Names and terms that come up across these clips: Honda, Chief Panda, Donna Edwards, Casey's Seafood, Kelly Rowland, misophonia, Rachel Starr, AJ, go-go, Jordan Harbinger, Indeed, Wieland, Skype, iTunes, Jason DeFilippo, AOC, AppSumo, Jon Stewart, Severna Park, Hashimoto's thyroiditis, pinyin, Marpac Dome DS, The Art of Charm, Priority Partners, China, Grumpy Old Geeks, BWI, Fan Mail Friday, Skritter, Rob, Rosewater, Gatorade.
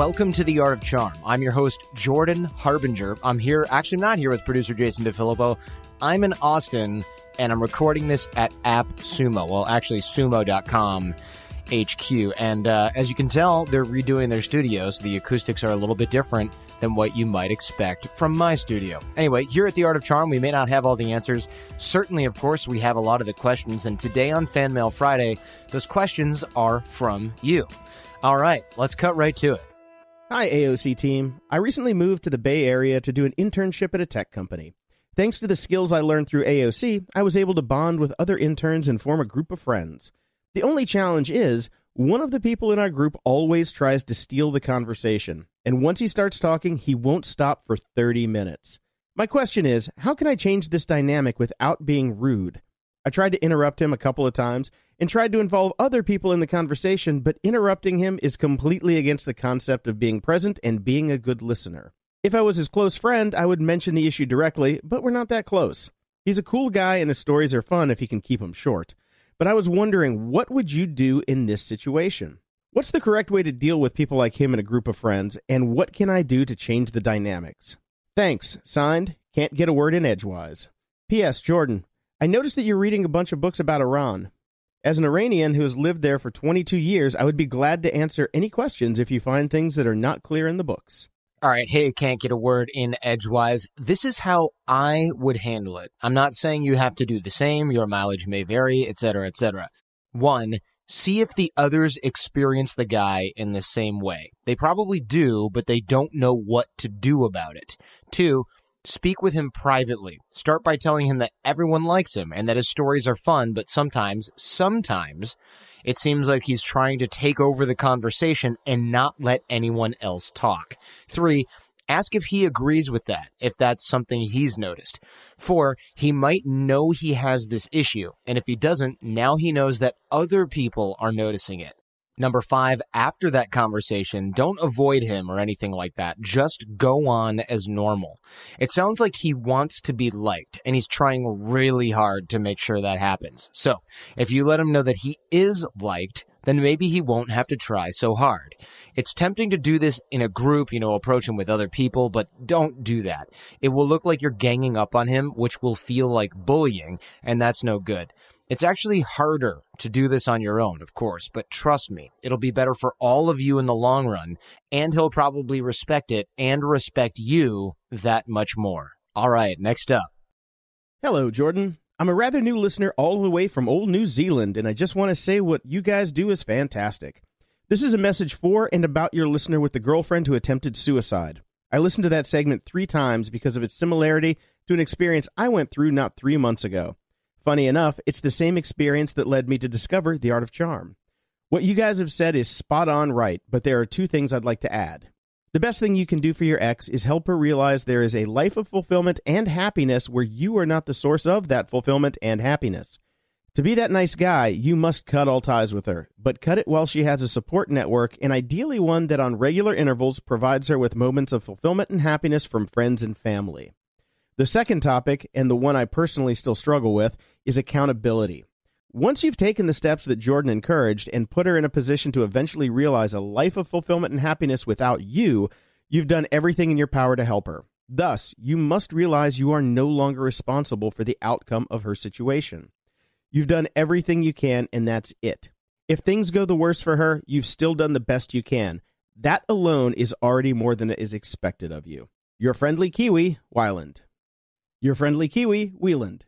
Welcome to The Art of Charm. I'm your host, Jordan Harbinger. I'm here, actually I'm not here with producer Jason DeFilippo. I'm in Austin, and I'm recording this at AppSumo. Well, actually, sumo.com HQ. And as you can tell, they're redoing their studio, so the acoustics are a little bit different than what you might expect from my studio. Anyway, here at The Art of Charm, we may not have all the answers. Certainly, of course, we have a lot of the questions. And today on Fan Mail Friday, those questions are from you. All right, let's cut right to it. Hi, AOC team. I recently moved to the Bay Area to do an internship at a tech company. Thanks to the skills I learned through AOC, I was able to bond with other interns and form a group of friends. The only challenge is, one of the people in our group always tries to steal the conversation, and once he starts talking, he won't stop for 30 minutes. My question is, how can I change this dynamic without being rude? I tried to interrupt him a couple of times and tried to involve other people in the conversation, but interrupting him is completely against the concept of being present and being a good listener. If I was his close friend, I would mention the issue directly, but we're not that close. He's a cool guy and his stories are fun if he can keep them short. But I was wondering, what would you do in this situation? What's the correct way to deal with people like him in a group of friends, and what can I do to change the dynamics? Thanks. Signed, can't get a word in edgewise. P.S. Jordan, I noticed that you're reading a bunch of books about Iran. As an Iranian who has lived there for 22 years, I would be glad to answer any questions if you find things that are not clear in the books. All right. Hey, can't get a word in edgewise. This is how I would handle it. I'm not saying you have to do the same. Your mileage may vary, et cetera, et cetera. One, see if the others experience the guy in the same way. They probably do, but they don't know what to do about it. Two, speak with him privately. Start by telling him that everyone likes him and that his stories are fun, but sometimes it seems like he's trying to take over the conversation and not let anyone else talk. Three, ask if he agrees with that, if that's something he's noticed. Four, he might know he has this issue, and if he doesn't, now he knows that other people are noticing it. Number five, after that conversation, don't avoid him or anything like that. Just go on as normal. It sounds like he wants to be liked, and he's trying really hard to make sure that happens. So if you let him know that he is liked, then maybe he won't have to try so hard. It's tempting to do this in a group, approach him with other people, but don't do that. It will look like you're ganging up on him, which will feel like bullying, and that's no good. It's actually harder to do this on your own, of course, but trust me, it'll be better for all of you in the long run, and he'll probably respect it and respect you that much more. All right, next up. Hello, Jordan. I'm a rather new listener all the way from old New Zealand, and I just want to say what you guys do is fantastic. This is a message for and about your listener with the girlfriend who attempted suicide. I listened to that segment 3 times because of its similarity to an experience I went through not 3 months ago. Funny enough, it's the same experience that led me to discover The Art of Charm. What you guys have said is spot on right, but there are 2 things I'd like to add. The best thing you can do for your ex is help her realize there is a life of fulfillment and happiness where you are not the source of that fulfillment and happiness. To be that nice guy, you must cut all ties with her, but cut it while she has a support network, and ideally one that on regular intervals provides her with moments of fulfillment and happiness from friends and family. The second topic, and the one I personally still struggle with, is accountability. Once you've taken the steps that Jordan encouraged and put her in a position to eventually realize a life of fulfillment and happiness without you, you've done everything in your power to help her. Thus, you must realize you are no longer responsible for the outcome of her situation. You've done everything you can, and that's it. If things go the worse for her, you've still done the best you can. That alone is already more than is expected of you. Your friendly Kiwi, Wieland. Your friendly Kiwi, Wieland.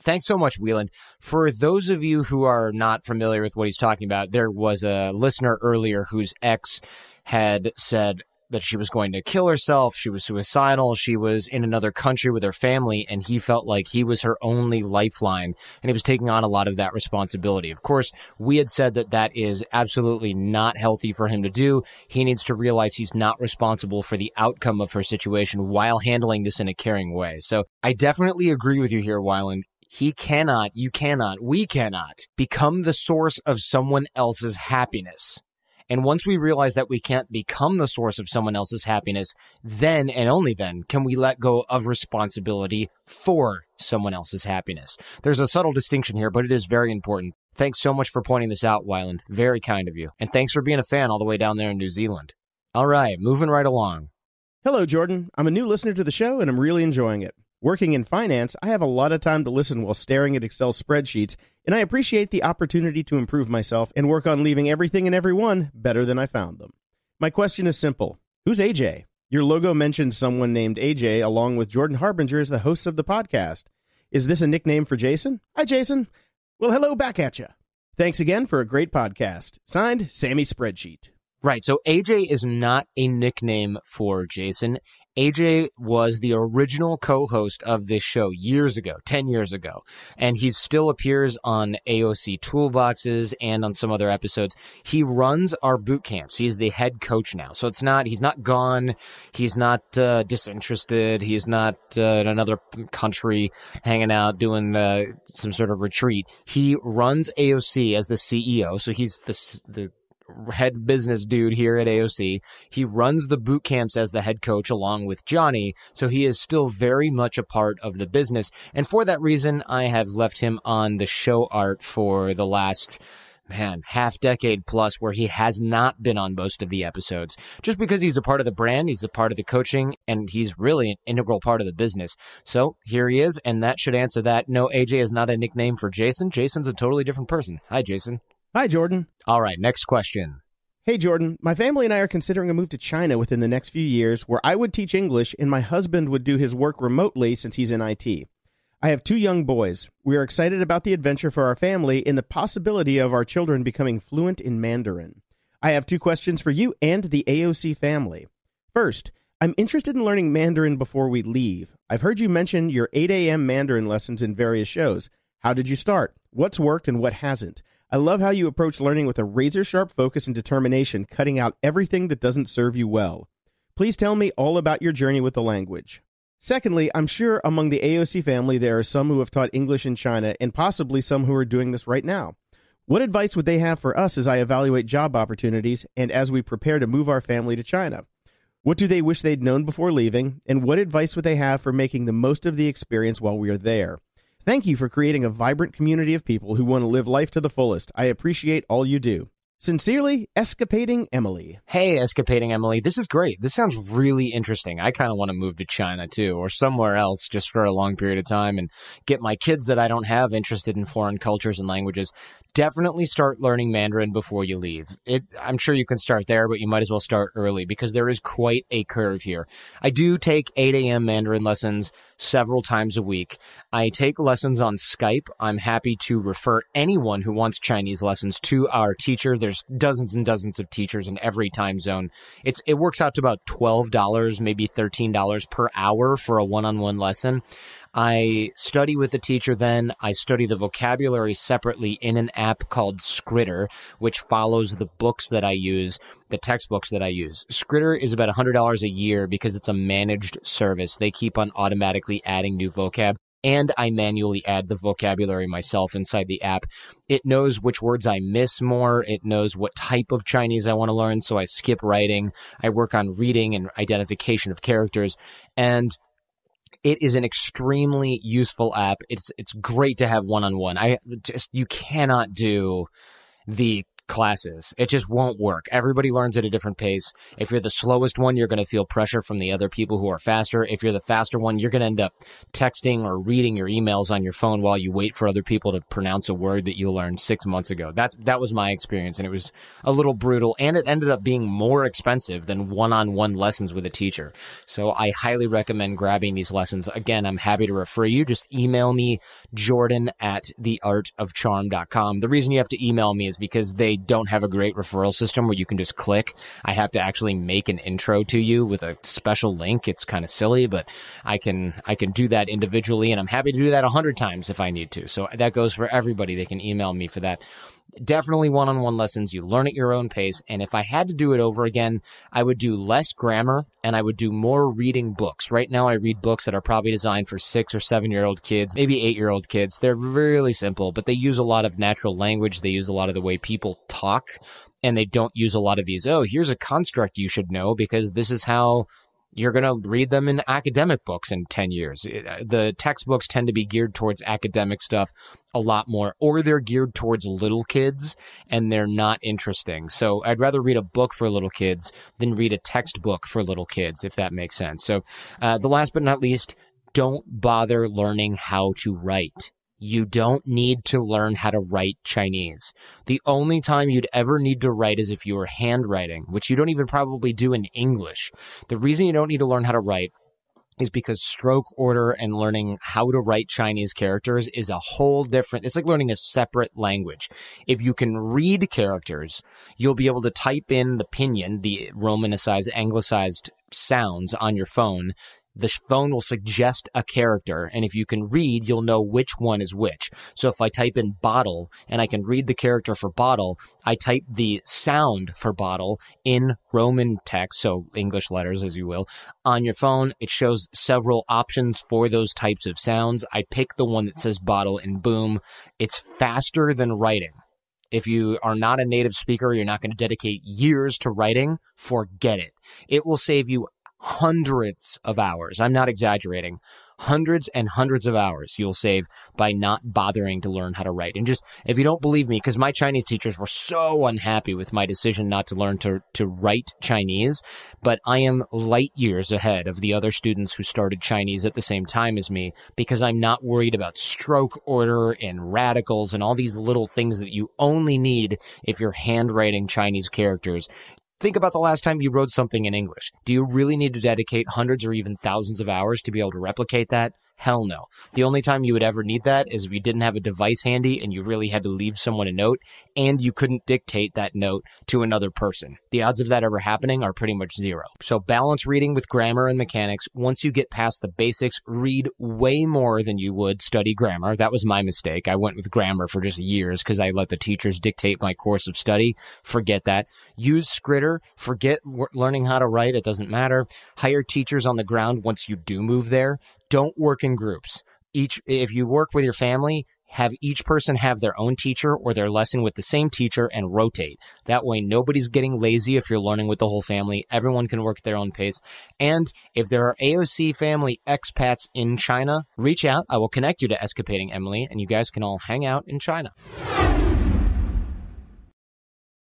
Thanks so much, Wieland. For those of you who are not familiar with what he's talking about, there was a listener earlier whose ex had said that she was going to kill herself, she was suicidal, she was in another country with her family, and he felt like he was her only lifeline, and he was taking on a lot of that responsibility. Of course, we had said that that is absolutely not healthy for him to do. He needs to realize he's not responsible for the outcome of her situation while handling this in a caring way. So I definitely agree with you here, Wieland. He cannot, you cannot, we cannot become the source of someone else's happiness. And once we realize that we can't become the source of someone else's happiness, then and only then can we let go of responsibility for someone else's happiness. There's a subtle distinction here, but it is very important. Thanks so much for pointing this out, Wieland. Very kind of you. And thanks for being a fan all the way down there in New Zealand. All right, moving right along. Hello, Jordan. I'm a new listener to the show, and I'm really enjoying it. Working in finance, I have a lot of time to listen while staring at Excel spreadsheets, and I appreciate the opportunity to improve myself and work on leaving everything and everyone better than I found them. My question is simple. Who's AJ? Your logo mentions someone named AJ along with Jordan Harbinger as the hosts of the podcast. Is this a nickname for Jason? Hi, Jason. Well, hello back at you. Thanks again for a great podcast. Signed, Sammy Spreadsheet. Right, so AJ is not a nickname for Jason. AJ was the original co-host of this show years ago, 10 years ago, and he still appears on AOC Toolboxes and on some other episodes. He runs our boot camps. He is the head coach now, so it's not he's not gone. He's not disinterested. He's not in another country hanging out doing some sort of retreat. He runs AOC as the CEO, so he's the head business dude here at AOC. He runs the boot camps as the head coach along with Johnny, so he is still very much a part of the business. And for that reason, I have left him on the show art for the last, half decade plus, where he has not been on most of the episodes. Just because he's a part of the brand, he's a part of the coaching, and he's really an integral part of the business. So here he is, and that should answer that. No, AJ is not a nickname for Jason. Jason's a totally different person. Hi, Jason. Hi, Jordan. All right, next question. Hey, Jordan. My family and I are considering a move to China within the next few years where I would teach English and my husband would do his work remotely since he's in IT. I have 2 young boys. We are excited about the adventure for our family and the possibility of our children becoming fluent in Mandarin. I have 2 questions for you and the AOC family. First, I'm interested in learning Mandarin before we leave. I've heard you mention your 8 a.m. Mandarin lessons in various shows. How did you start? What's worked and what hasn't? I love how you approach learning with a razor-sharp focus and determination, cutting out everything that doesn't serve you well. Please tell me all about your journey with the language. Secondly, I'm sure among the AOC family there are some who have taught English in China and possibly some who are doing this right now. What advice would they have for us as I evaluate job opportunities and as we prepare to move our family to China? What do they wish they'd known before leaving, and what advice would they have for making the most of the experience while we are there? Thank you for creating a vibrant community of people who want to live life to the fullest. I appreciate all you do. Sincerely, Escapading Emily. Hey, Escapading Emily. This is great. This sounds really interesting. I kind of want to move to China, too, or somewhere else just for a long period of time and get my kids that I don't have interested in foreign cultures and languages. Definitely start learning Mandarin before you leave. I'm sure you can start there, but you might as well start early because there is quite a curve here. I do take 8 a.m. Mandarin lessons several times a week. I take lessons on Skype. I'm happy to refer anyone who wants Chinese lessons to our teacher. There's dozens and dozens of teachers in every time zone. It works out to about $12, maybe $13 per hour for a one-on-one lesson. I study with the teacher then. I study the vocabulary separately in an app called Skritter, which follows the books that I use, the textbooks that I use. Skritter is about $100 a year because it's a managed service. They keep on automatically adding new vocab. And I manually add the vocabulary myself inside the app. It knows which words I miss more. It knows what type of Chinese I want to learn. So I skip writing. I work on reading and identification of characters. And it is an extremely useful app. It's great to have one-on-one. You cannot do the classes. It just won't work. Everybody learns at a different pace. If you're the slowest one, you're going to feel pressure from the other people who are faster. If you're the faster one, you're going to end up texting or reading your emails on your phone while you wait for other people to pronounce a word that you learned 6 months ago. That was my experience, and it was a little brutal, and it ended up being more expensive than one-on-one lessons with a teacher. So I highly recommend grabbing these lessons. Again, I'm happy to refer you. Just email me, jordan@theartofcharm.com. The reason you have to email me is because they don't have a great referral system where you can just click. I have to actually make an intro to you with a special link. It's kind of silly, but I can do that individually, and I'm happy to do that 100 times if I need to. So that goes for everybody. They can email me for that. Definitely one-on-one lessons. You learn at your own pace. And if I had to do it over again, I would do less grammar and I would do more reading books. Right now, I read books that are probably designed for 6 or 7-year-old kids, maybe 8-year-old kids. They're really simple, but they use a lot of natural language. They use a lot of the way people talk, and they don't use a lot of these, here's a construct you should know because this is how You're going to read them in academic books in 10 years. The textbooks tend to be geared towards academic stuff a lot more, or they're geared towards little kids and they're not interesting. So I'd rather read a book for little kids than read a textbook for little kids, if that makes sense. So the last but not least, don't bother learning how to write. You don't need to learn how to write Chinese. The only time you'd ever need to write is if you were handwriting, which you don't even probably do in English. The reason you don't need to learn how to write is because stroke order and learning how to write Chinese characters is a whole different, it's like learning a separate language. If you can read characters, you'll be able to type in the pinyin, the romanicized, anglicized sounds on your phone. The phone will suggest a character, and if you can read, you'll know which one is which. So if I type in bottle, and I can read the character for bottle, I type the sound for bottle in Roman text, so English letters, as you will, on your phone. It shows several options for those types of sounds. I pick the one that says bottle, and boom, it's faster than writing. If you are not a native speaker, you're not going to dedicate years to writing, forget it. It will save you hundreds of hours. I'm not exaggerating. Hundreds and hundreds of hours you'll save by not bothering to learn how to write. And just, if you don't believe me, because my Chinese teachers were so unhappy with my decision not to learn to write Chinese, but I am light years ahead of the other students who started Chinese at the same time as me, because I'm not worried about stroke order and radicals and all these little things that you only need if you're handwriting Chinese characters. Think about the last time you wrote something in English. Do you really need to dedicate hundreds or even thousands of hours to be able to replicate that? Hell no. The only time you would ever need that is if you didn't have a device handy and you really had to leave someone a note and you couldn't dictate that note to another person. The odds of that ever happening are pretty much zero. So balance reading with grammar and mechanics. Once you get past the basics, read way more than you would study grammar. That was my mistake. I went with grammar for just years because I let the teachers dictate my course of study. Forget that. Use Skritter. Forget learning how to write. It doesn't matter. Hire teachers on the ground once you do move there. Don't work in groups. If you work with your family, have each person have their own teacher or their lesson with the same teacher and rotate. That way, nobody's getting lazy if you're learning with the whole family. Everyone can work at their own pace. And if there are AOC family expats in China, reach out. I will connect you to Escapading Emily, and you guys can all hang out in China.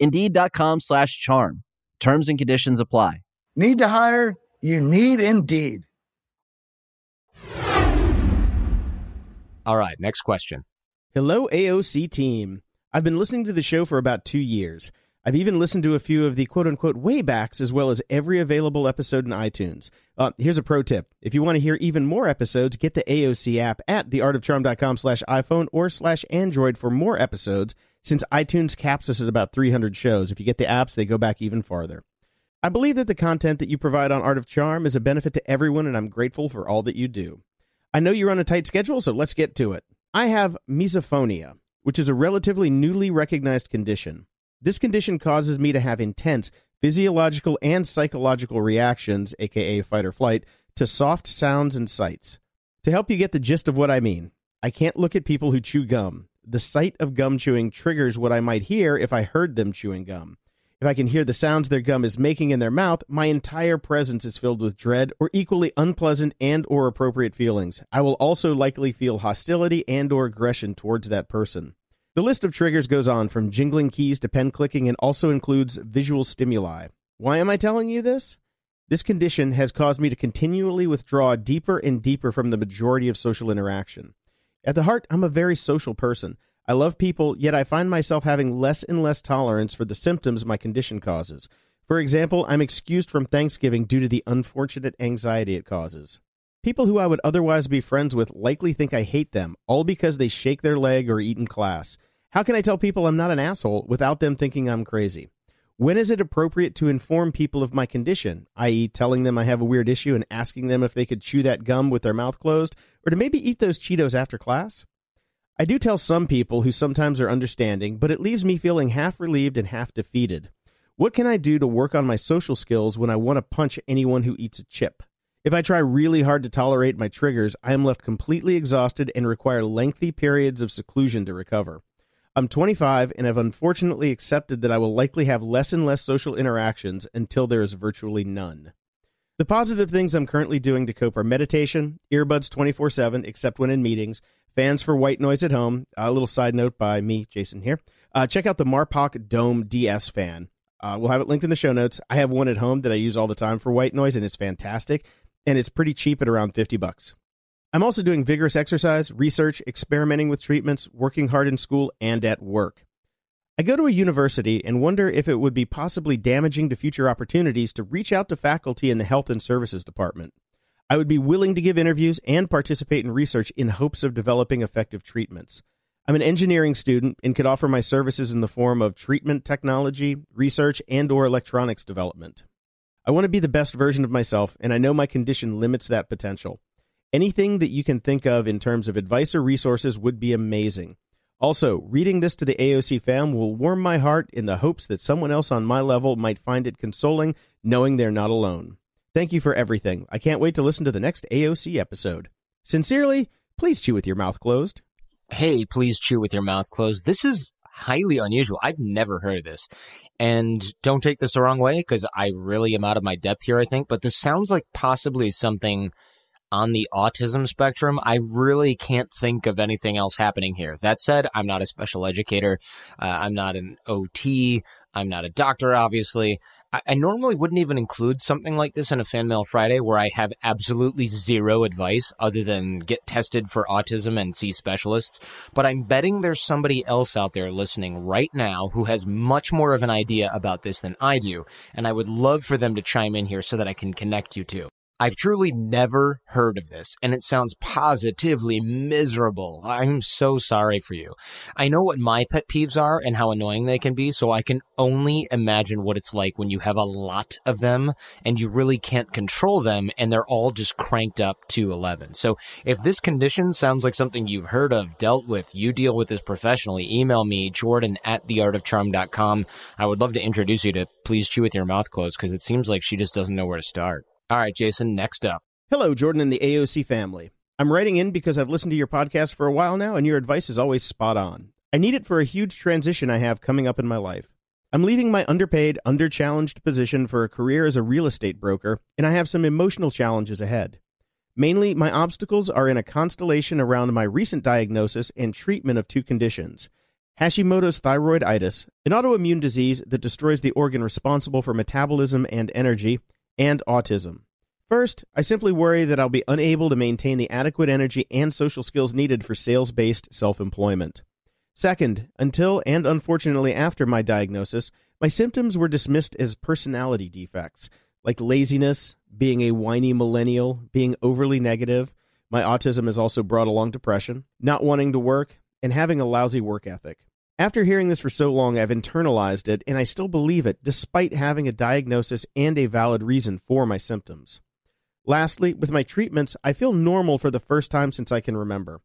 Indeed.com/charm. Terms and conditions apply. Need to hire? You need Indeed. All right, next question. Hello, AOC team. I've been listening to the show for about 2 years. I've even listened to a few of the quote-unquote waybacks, as well as every available episode in iTunes. Here's a pro tip. If you want to hear even more episodes, get the AOC app at theartofcharm.com/iPhone or /Android for more episodes, since iTunes caps us at about 300 shows. If you get the apps, they go back even farther. I believe that the content that you provide on Art of Charm is a benefit to everyone, and I'm grateful for all that you do. I know you're on a tight schedule, so let's get to it. I have misophonia, which is a relatively newly recognized condition. This condition causes me to have intense physiological and psychological reactions, aka fight or flight, to soft sounds and sights. To help you get the gist of what I mean, I can't look at people who chew gum. The sight of gum chewing triggers what I might hear if I heard them chewing gum. If I can hear the sounds their gum is making in their mouth, my entire presence is filled with dread or equally unpleasant and or appropriate feelings. I will also likely feel hostility and or aggression towards that person. The list of triggers goes on from jingling keys to pen clicking and also includes visual stimuli. Why am I telling you this? This condition has caused me to continually withdraw deeper and deeper from the majority of social interaction. At the heart, I'm a very social person. I love people, yet I find myself having less and less tolerance for the symptoms my condition causes. For example, I'm excused from Thanksgiving due to the unfortunate anxiety it causes. People who I would otherwise be friends with likely think I hate them, all because they shake their leg or eat in class. How can I tell people I'm not an asshole without them thinking I'm crazy? When is it appropriate to inform people of my condition, i.e. telling them I have a weird issue and asking them if they could chew that gum with their mouth closed, or to maybe eat those Cheetos after class? I do tell some people who sometimes are understanding, but it leaves me feeling half relieved and half defeated. What can I do to work on my social skills when I want to punch anyone who eats a chip? If I try really hard to tolerate my triggers, I am left completely exhausted and require lengthy periods of seclusion to recover. I'm 25 and have unfortunately accepted that I will likely have less and less social interactions until there is virtually none. The positive things I'm currently doing to cope are meditation, earbuds 24/7 except when in meetings, fans for white noise at home, a little side note by me, Jason here, check out the Marpac Dome DS fan. We'll have it linked in the show notes. I have one at home that I use all the time for white noise, and it's fantastic. And it's pretty cheap at around $50. I'm also doing vigorous exercise, research, experimenting with treatments, working hard in school and at work. I go to a university and wonder if it would be possibly damaging to future opportunities to reach out to faculty in the Health and Services Department. I would be willing to give interviews and participate in research in hopes of developing effective treatments. I'm an engineering student and could offer my services in the form of treatment technology, research, and or electronics development. I want to be the best version of myself, and I know my condition limits that potential. Anything that you can think of in terms of advice or resources would be amazing. Also, reading this to the AOC fam will warm my heart in the hopes that someone else on my level might find it consoling knowing they're not alone. Thank you for everything. I can't wait to listen to the next AOC episode. Sincerely, please chew with your mouth closed. Hey, please chew with your mouth closed. This is highly unusual. I've never heard of this. And don't take this the wrong way, because I really am out of my depth here, I think. But this sounds like possibly something on the autism spectrum. I really can't think of anything else happening here. That said, I'm not a special educator. I'm not an OT. I'm not a doctor, obviously. I normally wouldn't even include something like this in a Fan Mail Friday where I have absolutely zero advice other than get tested for autism and see specialists. But I'm betting there's somebody else out there listening right now who has much more of an idea about this than I do. And I would love for them to chime in here so that I can connect you two. I've truly never heard of this, and it sounds positively miserable. I'm so sorry for you. I know what my pet peeves are and how annoying they can be, so I can only imagine what it's like when you have a lot of them and you really can't control them and they're all just cranked up to 11. So if this condition sounds like something you've heard of, dealt with, you deal with this professionally, email me, jordan@theartofcharm.com. I would love to introduce you to Please Chew With Your Mouth Closed, because it seems like she just doesn't know where to start. All right, Jason, next up. Hello, Jordan and the AOC family. I'm writing in because I've listened to your podcast for a while now, and your advice is always spot on. I need it for a huge transition I have coming up in my life. I'm leaving my underpaid, under-challenged position for a career as a real estate broker, and I have some emotional challenges ahead. Mainly, my obstacles are in a constellation around my recent diagnosis and treatment of two conditions: Hashimoto's thyroiditis, an autoimmune disease that destroys the organ responsible for metabolism and energy, and autism. First, I simply worry that I'll be unable to maintain the adequate energy and social skills needed for sales-based self-employment. Second, until and unfortunately after my diagnosis, my symptoms were dismissed as personality defects, like laziness, being a whiny millennial, being overly negative. My autism has also brought along depression, not wanting to work, and having a lousy work ethic. After hearing this for so long, I've internalized it, and I still believe it, despite having a diagnosis and a valid reason for my symptoms. Lastly, with my treatments, I feel normal for the first time since I can remember.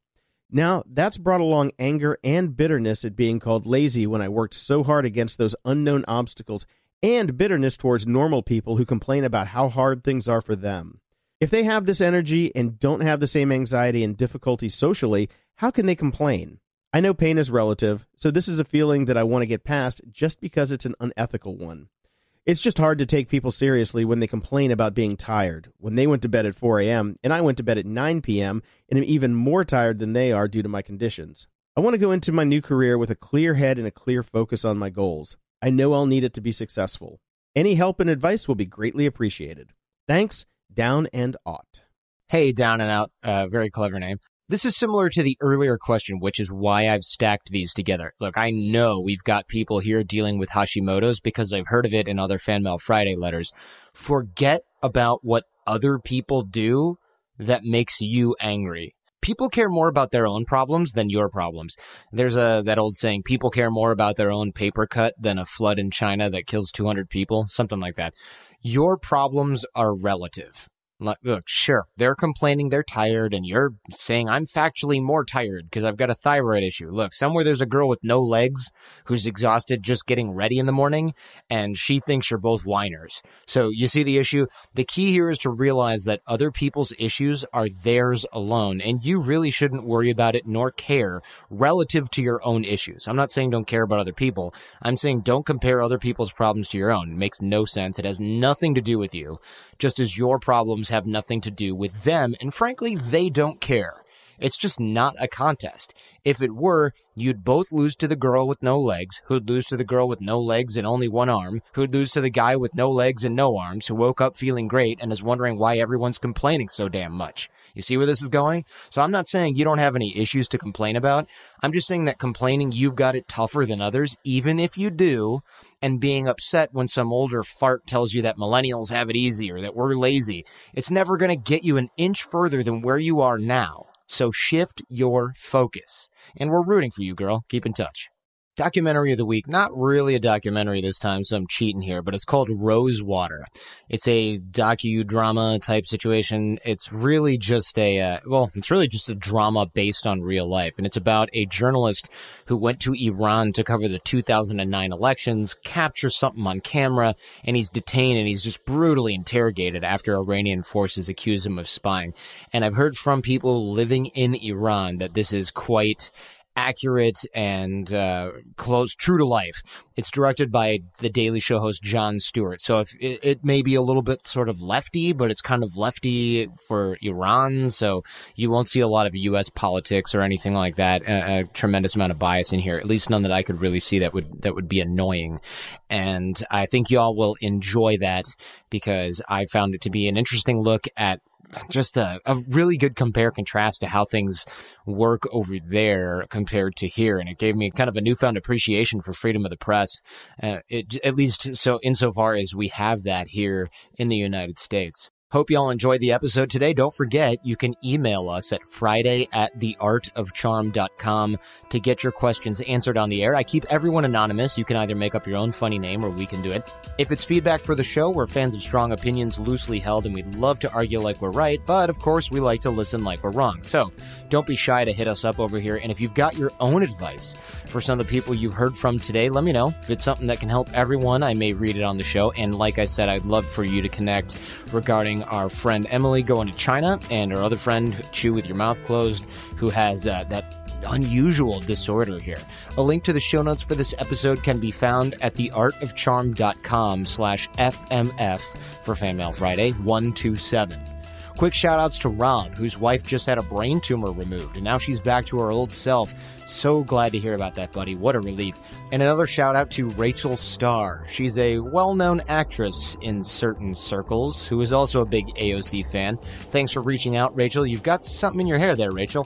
Now, that's brought along anger and bitterness at being called lazy when I worked so hard against those unknown obstacles, and bitterness towards normal people who complain about how hard things are for them. If they have this energy and don't have the same anxiety and difficulty socially, how can they complain? I know pain is relative, so this is a feeling that I want to get past just because it's an unethical one. It's just hard to take people seriously when they complain about being tired, when they went to bed at 4 a.m. and I went to bed at 9 p.m. and I'm even more tired than they are due to my conditions. I want to go into my new career with a clear head and a clear focus on my goals. I know I'll need it to be successful. Any help and advice will be greatly appreciated. Thanks, Down and Out. Hey, Down and Out. Very clever name. This is similar to the earlier question, which is why I've stacked these together. Look, I know we've got people here dealing with Hashimoto's because I've heard of it in other Fan Mail Friday letters. Forget about what other people do that makes you angry. People care more about their own problems than your problems. There's that old saying, people care more about their own paper cut than a flood in China that kills 200 people, something like that. Your problems are relative. Look, sure, they're complaining they're tired, and you're saying, I'm factually more tired because I've got a thyroid issue. Look, somewhere there's a girl with no legs who's exhausted just getting ready in the morning, and she thinks you're both whiners. So you see the issue? The key here is to realize that other people's issues are theirs alone, and you really shouldn't worry about it nor care relative to your own issues. I'm not saying don't care about other people. I'm saying don't compare other people's problems to your own. It makes no sense. It has nothing to do with you, just as your problems have nothing to do with them, and frankly, they don't care. It's just not a contest. If it were, you'd both lose to the girl with no legs, who'd lose to the girl with no legs and only one arm, who'd lose to the guy with no legs and no arms, who woke up feeling great and is wondering why everyone's complaining so damn much. You see where this is going? So I'm not saying you don't have any issues to complain about. I'm just saying that complaining you've got it tougher than others, even if you do, and being upset when some older fart tells you that millennials have it easy or that we're lazy, it's never going to get you an inch further than where you are now. So shift your focus. And we're rooting for you, girl. Keep in touch. Documentary of the week. Not really a documentary this time, so I'm cheating here, but it's called Rosewater. It's a docudrama type situation. It's really just a drama based on real life, and it's about a journalist who went to Iran to cover the 2009 elections, captures something on camera, and he's detained, and he's just brutally interrogated after Iranian forces accuse him of spying. And I've heard from people living in Iran that this is quite accurate and close, true to life. It's directed by the Daily Show host Jon Stewart. So if it may be a little bit sort of lefty, but it's kind of lefty for Iran. So you won't see a lot of U.S. politics or anything like that. A tremendous amount of bias in here, at least none that I could really see that would be annoying. And I think y'all will enjoy that because I found it to be an interesting look at just a really good compare-contrast to how things work over there compared to here. And it gave me kind of a newfound appreciation for freedom of the press, at least so insofar as we have that here in the United States. Hope y'all enjoyed the episode today. Don't forget, you can email us at friday@theartofcharm.com to get your questions answered on the air. I keep everyone anonymous. You can either make up your own funny name or we can do it. If it's feedback for the show, we're fans of strong opinions loosely held, and we'd love to argue like we're right, but of course we like to listen like we're wrong. So don't be shy to hit us up over here. And if you've got your own advice for some of the people you've heard from today, let me know. If it's something that can help everyone, I may read it on the show. And like I said, I'd love for you to connect regarding our friend Emily going to China and our other friend Chew with Your Mouth Closed, who has that unusual disorder here. A link to the show notes for this episode can be found at theartofcharm.com/FMF for Fan Mail Friday 127. Quick shout outs to Rob, whose wife just had a brain tumor removed and now she's back to her old self. So glad to hear about that, buddy. What a relief. And another shout out to Rachel Starr. She's a well-known actress in certain circles who is also a big AOC fan. Thanks for reaching out, Rachel. You've got something in your hair there, Rachel.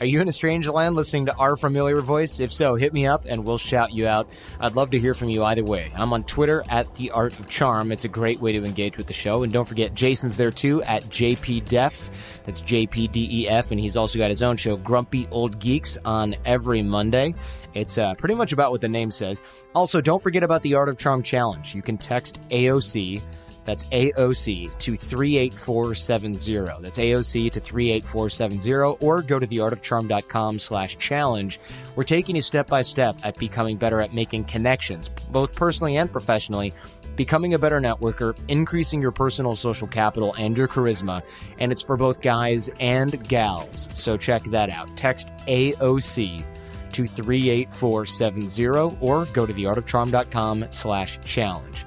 Are you in a strange land listening to our familiar voice? If so, hit me up and we'll shout you out. I'd love to hear from you either way. I'm on Twitter @TheArtOfCharm. It's a great way to engage with the show. And don't forget, Jason's there too @JPDef. That's JPDEF. And he's also got his own show, Grumpy Old Geeks, on every Monday. It's pretty much about what the name says. Also, don't forget about the Art of Charm Challenge. You can text AOC. That's AOC to 38470. That's AOC to 38470, or go to theartofcharm.com/challenge. We're taking you step by step at becoming better at making connections, both personally and professionally, becoming a better networker, increasing your personal social capital and your charisma, and it's for both guys and gals. So check that out. Text AOC to 38470 or go to theartofcharm.com/challenge.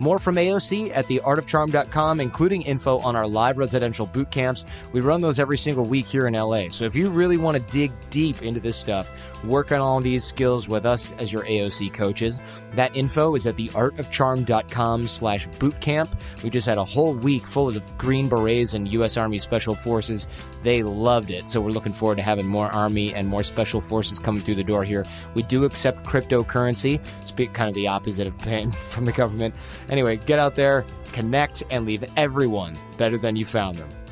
More from AOC at theartofcharm.com, including info on our live residential boot camps. We run those every single week here in LA. So if you really want to dig deep into this stuff, work on all these skills with us as your AOC coaches. That info is at theartofcharm.com/bootcamp. We just had a whole week full of Green Berets and U.S. Army Special Forces. They loved it. So we're looking forward to having more Army and more Special Forces coming through the door here. We do accept cryptocurrency. Speak kind of the opposite of paying from the government. Anyway, get out there, connect, and leave everyone better than you found them.